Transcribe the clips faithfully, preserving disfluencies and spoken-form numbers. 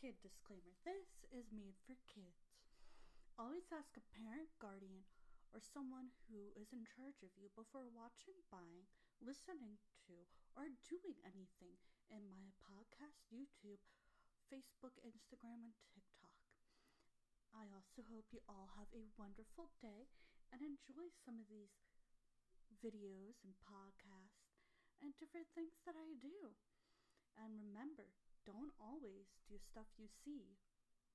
Kid disclaimer. This is made for kids. Always ask a parent, guardian, or someone who is in charge of you before watching, buying, listening to, or doing anything in my podcast, YouTube, Facebook, Instagram, and TikTok. I also hope you all have a wonderful day and enjoy some of these videos and podcasts and different things that I do. And remember, don't always do stuff you see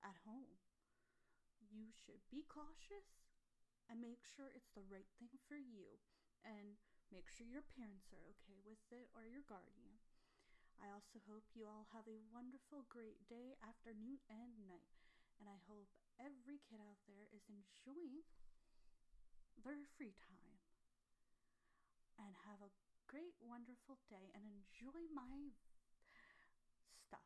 at home. You should be cautious and make sure it's the right thing for you, and make sure your parents are okay with it or your guardian. I also hope you all have a wonderful, great day, afternoon, and night, and I hope every kid out there is enjoying their free time. And have a great, wonderful day, and enjoy my stuff.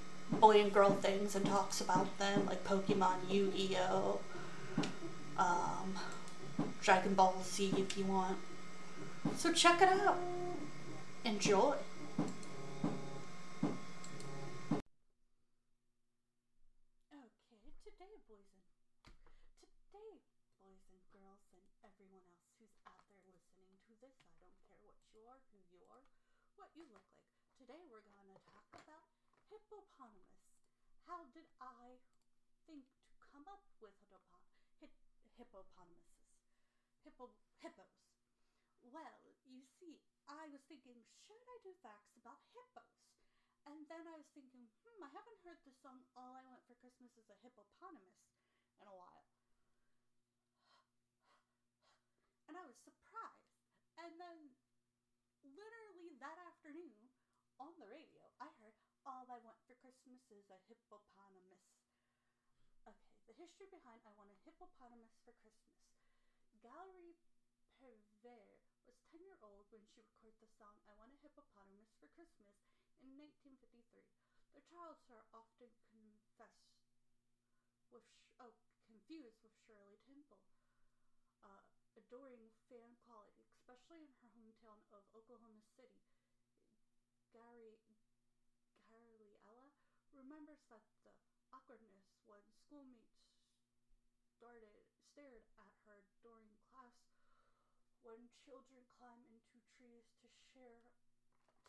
boy and girl things and talks about them, like Pokemon, Yu-Gi-Oh, um, Dragon Ball Z if you want. So check it out. Enjoy. Okay, today, boys and today, boys and girls and everyone else who's out there listening to this, I don't care what you are, who you are, what you look like. Today we're gonna talk about hippopotamus. How did I think to come up with hippopotamuses? Hippo, hippos. Well, you see, I was thinking, should I do facts about hippos? And then I was thinking, hmm, I haven't heard the song All I Want for Christmas is a Hippopotamus in a while. And I was surprised. And then, literally that afternoon, on the radio, I heard, All I Want for Christmas is a Hippopotamus. Okay, the history behind I Want a Hippopotamus for Christmas. Gayla Peevey was ten years old when she recorded the song I Want a Hippopotamus for Christmas in nineteen fifty-three. Their childhood are often confessed with sh- oh, confused with Shirley Temple, uh, adoring fan quality, especially in her hometown of Oklahoma City. Gary Ella remembers that the awkwardness when schoolmates started stared at her during class, when children climb into trees to share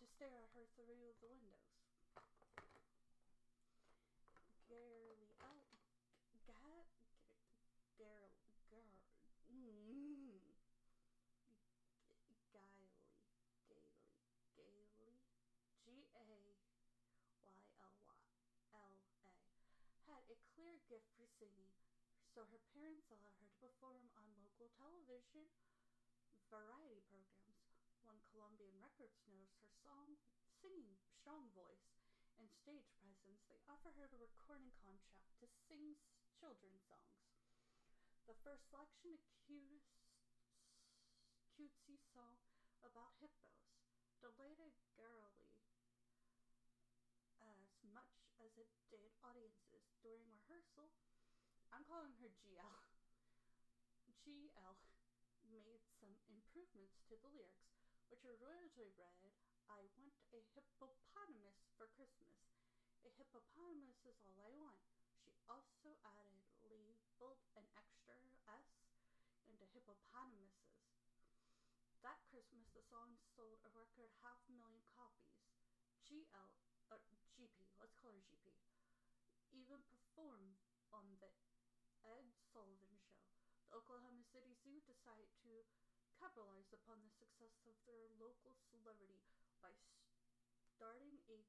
to stare at her through the windows. Gayla Ella, Gayla, Gayla, Gayla, Gayla, G A. a clear gift for singing, so her parents allowed her to perform on local television variety programs. When Colombian Records noticed her song, singing strong voice and stage presence, they offered her a recording contract to sing children's songs. The first selection, a cute, cutesy song about hippos, delighted girly as much as it did audiences during rehearsal. I'm calling her G L. G L made some improvements to the lyrics, which are royally read, I want a hippopotamus for Christmas. A hippopotamus is all I want. She also added, labeled an extra S into hippopotamuses. That Christmas, the song sold a record half million copies. G L G P, let's call her G P, even performed on the Ed Sullivan Show. The Oklahoma City Zoo decided to capitalize upon the success of their local celebrity by starting a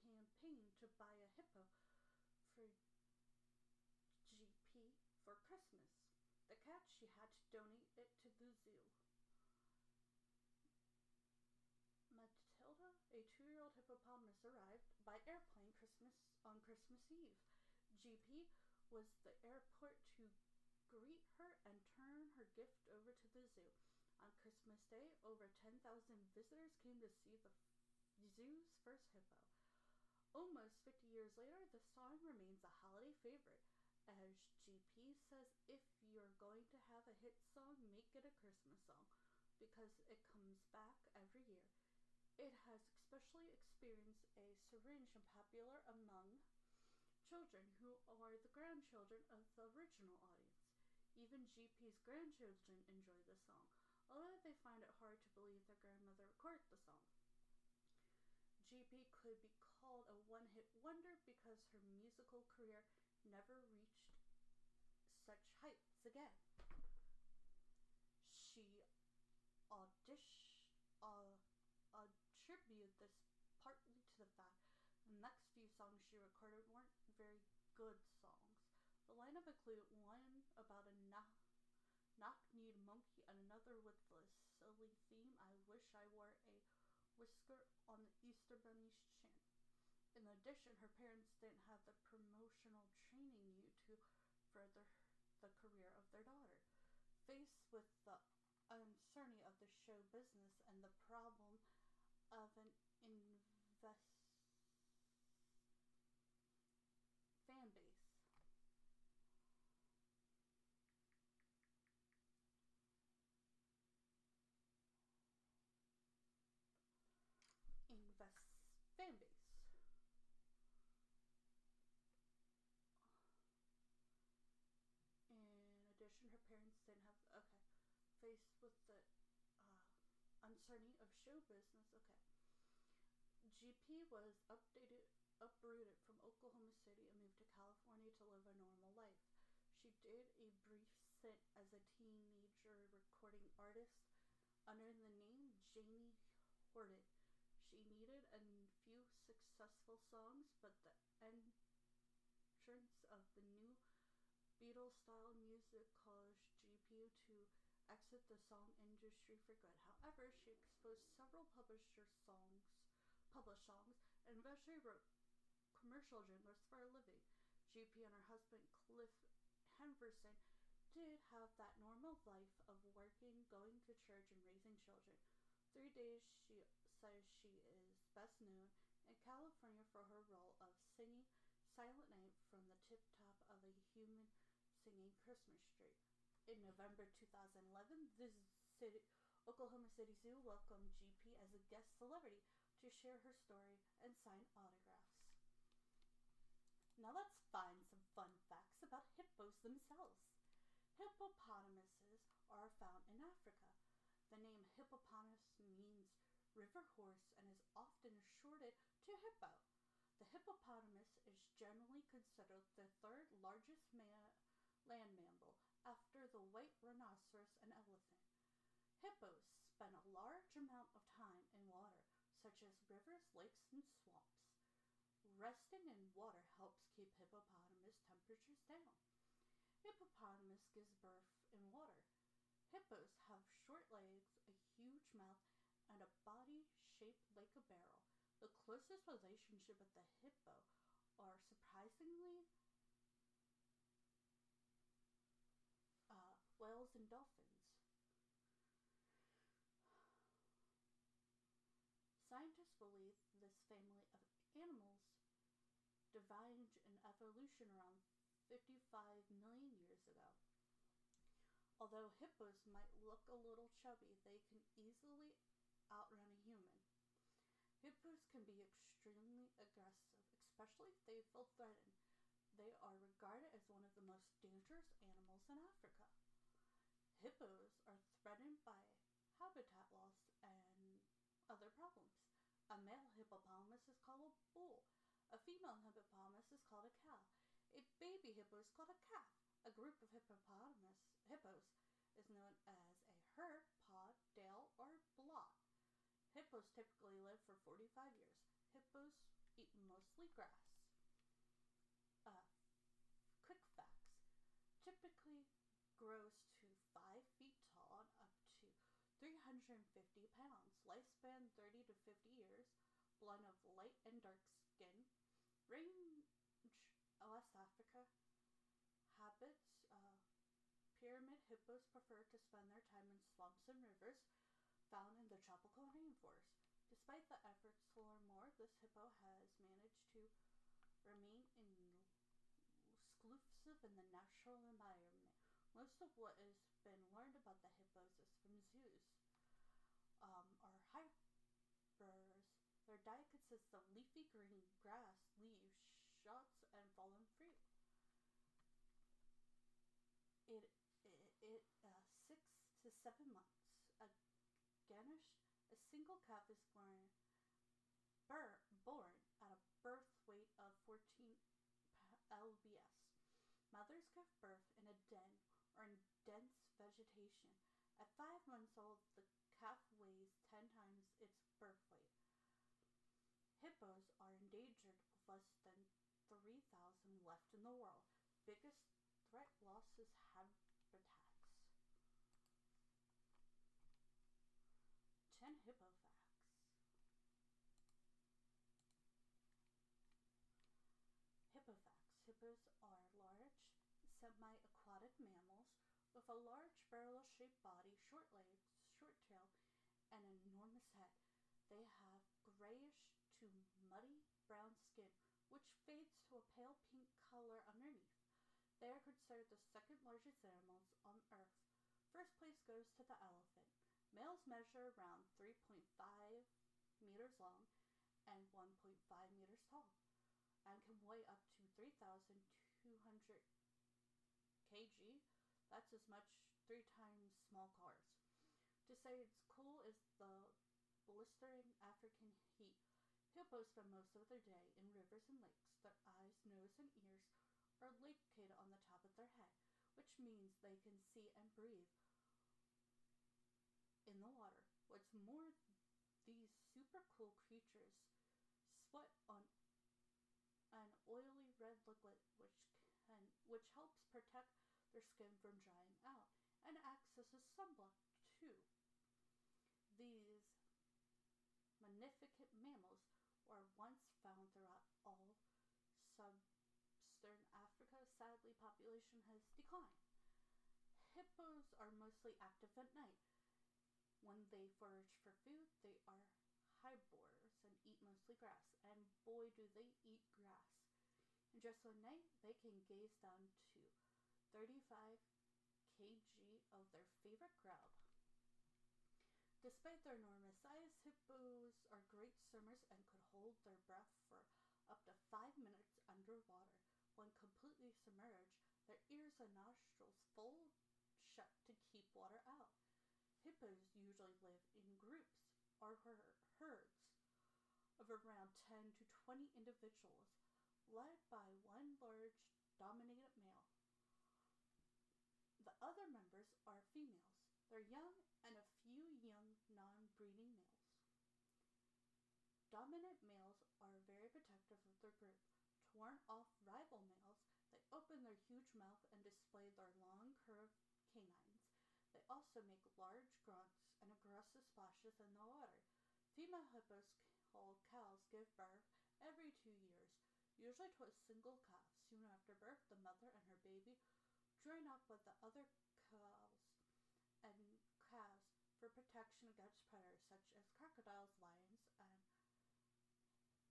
campaign to buy a hippo for G P for Christmas. The cat, she had to donate it to the zoo. Matilda, a two-year-old hippopotamus, arrived by airplane Christmas on Christmas Eve. G P was the airport to greet her and turn her gift over to the zoo. On Christmas Day, over ten thousand visitors came to see the zoo's first hippo. Almost fifty years later, the song remains a holiday favorite. As G P says, if you're going to have a hit song, make it a Christmas song, because it comes back every year. It has especially experienced a surge in popular among children who are the grandchildren of the original audience. Even G P's grandchildren enjoy the song, although they find it hard to believe their grandmother recorded the song. G P could be called a one-hit wonder because her musical career never reached such heights again. She auditioned, uh, attributed this partly to the fact the next few songs she recorded weren't very good songs. The lineup included one about a knock-kneed monkey and another with the silly theme, I wish I were a whisker on the Easter Bunny's chin. In addition, her parents didn't have the promotional training needed to further the career of their daughter. Faced with the uncertainty of the show business and the problem of an invest fan base, invest fan base. In addition, her parents didn't have okay. Faced with the uh, uncertainty of show business, okay. G P was updated. uprooted from Oklahoma City and moved to California to live a normal life. She did a brief stint as a teenager recording artist under the name Jamie Horton. She needed a few successful songs, but the entrance of the new Beatles style music caused G P to exit the song industry for good. However, she exposed several publisher songs, published songs and eventually wrote commercial jingles for a living. G P and her husband Cliff Hempherson did have that normal life of working, going to church, and raising children. Three days she says she is best known in California for her role of singing Silent Night from the tip top of a human singing Christmas tree. In November two thousand eleven, the city, Oklahoma City Zoo welcomed G P as a guest celebrity to share her story and sign autographs. Now let's find some fun facts about hippos themselves. Hippopotamuses are found in Africa. The name hippopotamus means river horse and is often shortened to hippo. The hippopotamus is generally considered the third largest man land mammal after the white rhinoceros and elephant. Hippos spend a large amount of time in water, such as rivers, lakes, and swamps. Resting in water helps keep hippopotamus temperatures down. Hippopotamus gives birth in water. Hippos have short legs, a huge mouth, and a body shaped like a barrel. The closest relationship with the hippo are surprisingly uh, whales and dolphins. Scientists believe this family of animals dived in evolution around fifty-five million years ago. Although hippos might look a little chubby, they can easily outrun a human. Hippos can be extremely aggressive, especially if they feel threatened. They are regarded as one of the most dangerous animals in Africa. Hippos are threatened by habitat loss and other problems. A male hippopotamus is called a bull. A female hippopotamus is called a cow. A baby hippo is called a calf. A group of hippopotamus hippos is known as a herd, pod, dale, or blot. Hippos typically live for forty-five years. Hippos eat mostly grass. Uh, quick facts. Typically grows to five feet tall and up to three hundred fifty pounds. Lifespan thirty to fifty years. Blend of light and dark skin. Range West Africa. Habits. Uh, pyramid hippos prefer to spend their time in swamps and rivers found in the tropical rainforest. Despite the efforts to learn more, this hippo has managed to remain in exclusive in the natural environment. Most of what has been learned about the hippos is from zoos. Um, are hibernators. Their diet consists of leafy green, grass, leaves, shells, and fallen fruit. It it, it uh, six to seven months. A Ganesh, a single calf is born, bur- born at a birth weight of fourteen pounds. Mothers give birth in a den or in dense vegetation. At five months old, the calf weighs ten times its birth weight. Hippos are endangered with less than three thousand left in the world. Biggest threat loss is habitats. ten hippo facts. Hippo facts. Hippos are large, semi-aquatic mammals with a large barrel-shaped body, short legs, short tail, and an enormous head. They have grayish to muddy brown skin, which fades to a pale pink color underneath. They are considered the second largest animals on Earth. First place goes to the elephant. Males measure around three point five meters long and one point five meters tall, and can weigh up to three thousand two hundred kilograms. That's as much three times small cars. To say it's cool is the blistering African heat. Hippos spend most of their day in rivers and lakes. Their eyes, nose, and ears are located on the top of their head, which means they can see and breathe in the water. What's more, these super cool creatures sweat on an oily red liquid which can which helps protect their skin from drying out and acts as a sunblock too. These magnificent mammals were once found throughout all sub-Saharan Africa. Sadly, population has declined. Hippos are mostly active at night. When they forage for food, they are herbivores and eat mostly grass. And boy, do they eat grass. And just one night, they can gaze down to thirty-five kilograms of their favorite grub. Despite their enormous size, hippos are great swimmers and could hold their breath for up to five minutes underwater. When completely submerged, their ears and nostrils fold shut to keep water out. Hippos usually live in groups or her- herds of around ten to twenty individuals, led by one large dominant male. The other members are females. They're young and a few young non-breeding males. Dominant males are very protective of their group. To warn off rival males, they open their huge mouth and display their long curved canines. They also make large grunts and aggressive splashes in the water. Female hippos called cows give birth every two years, usually to a single calf. Soon after birth, the mother and her baby join up with the other cows and calves for protection against predators such as crocodiles, lions, and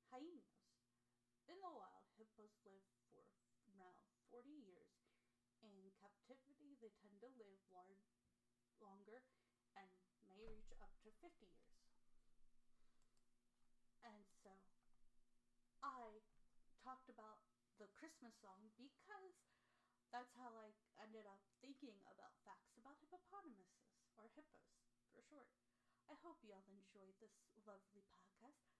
hyenas. In the wild, hippos live for around forty years. In captivity, they tend to live large, longer and may reach up to fifty years. And so, I talked about the Christmas song because that's how I ended up thinking about facts about hippopotamuses, or hippos for short. I hope you all enjoyed this lovely podcast.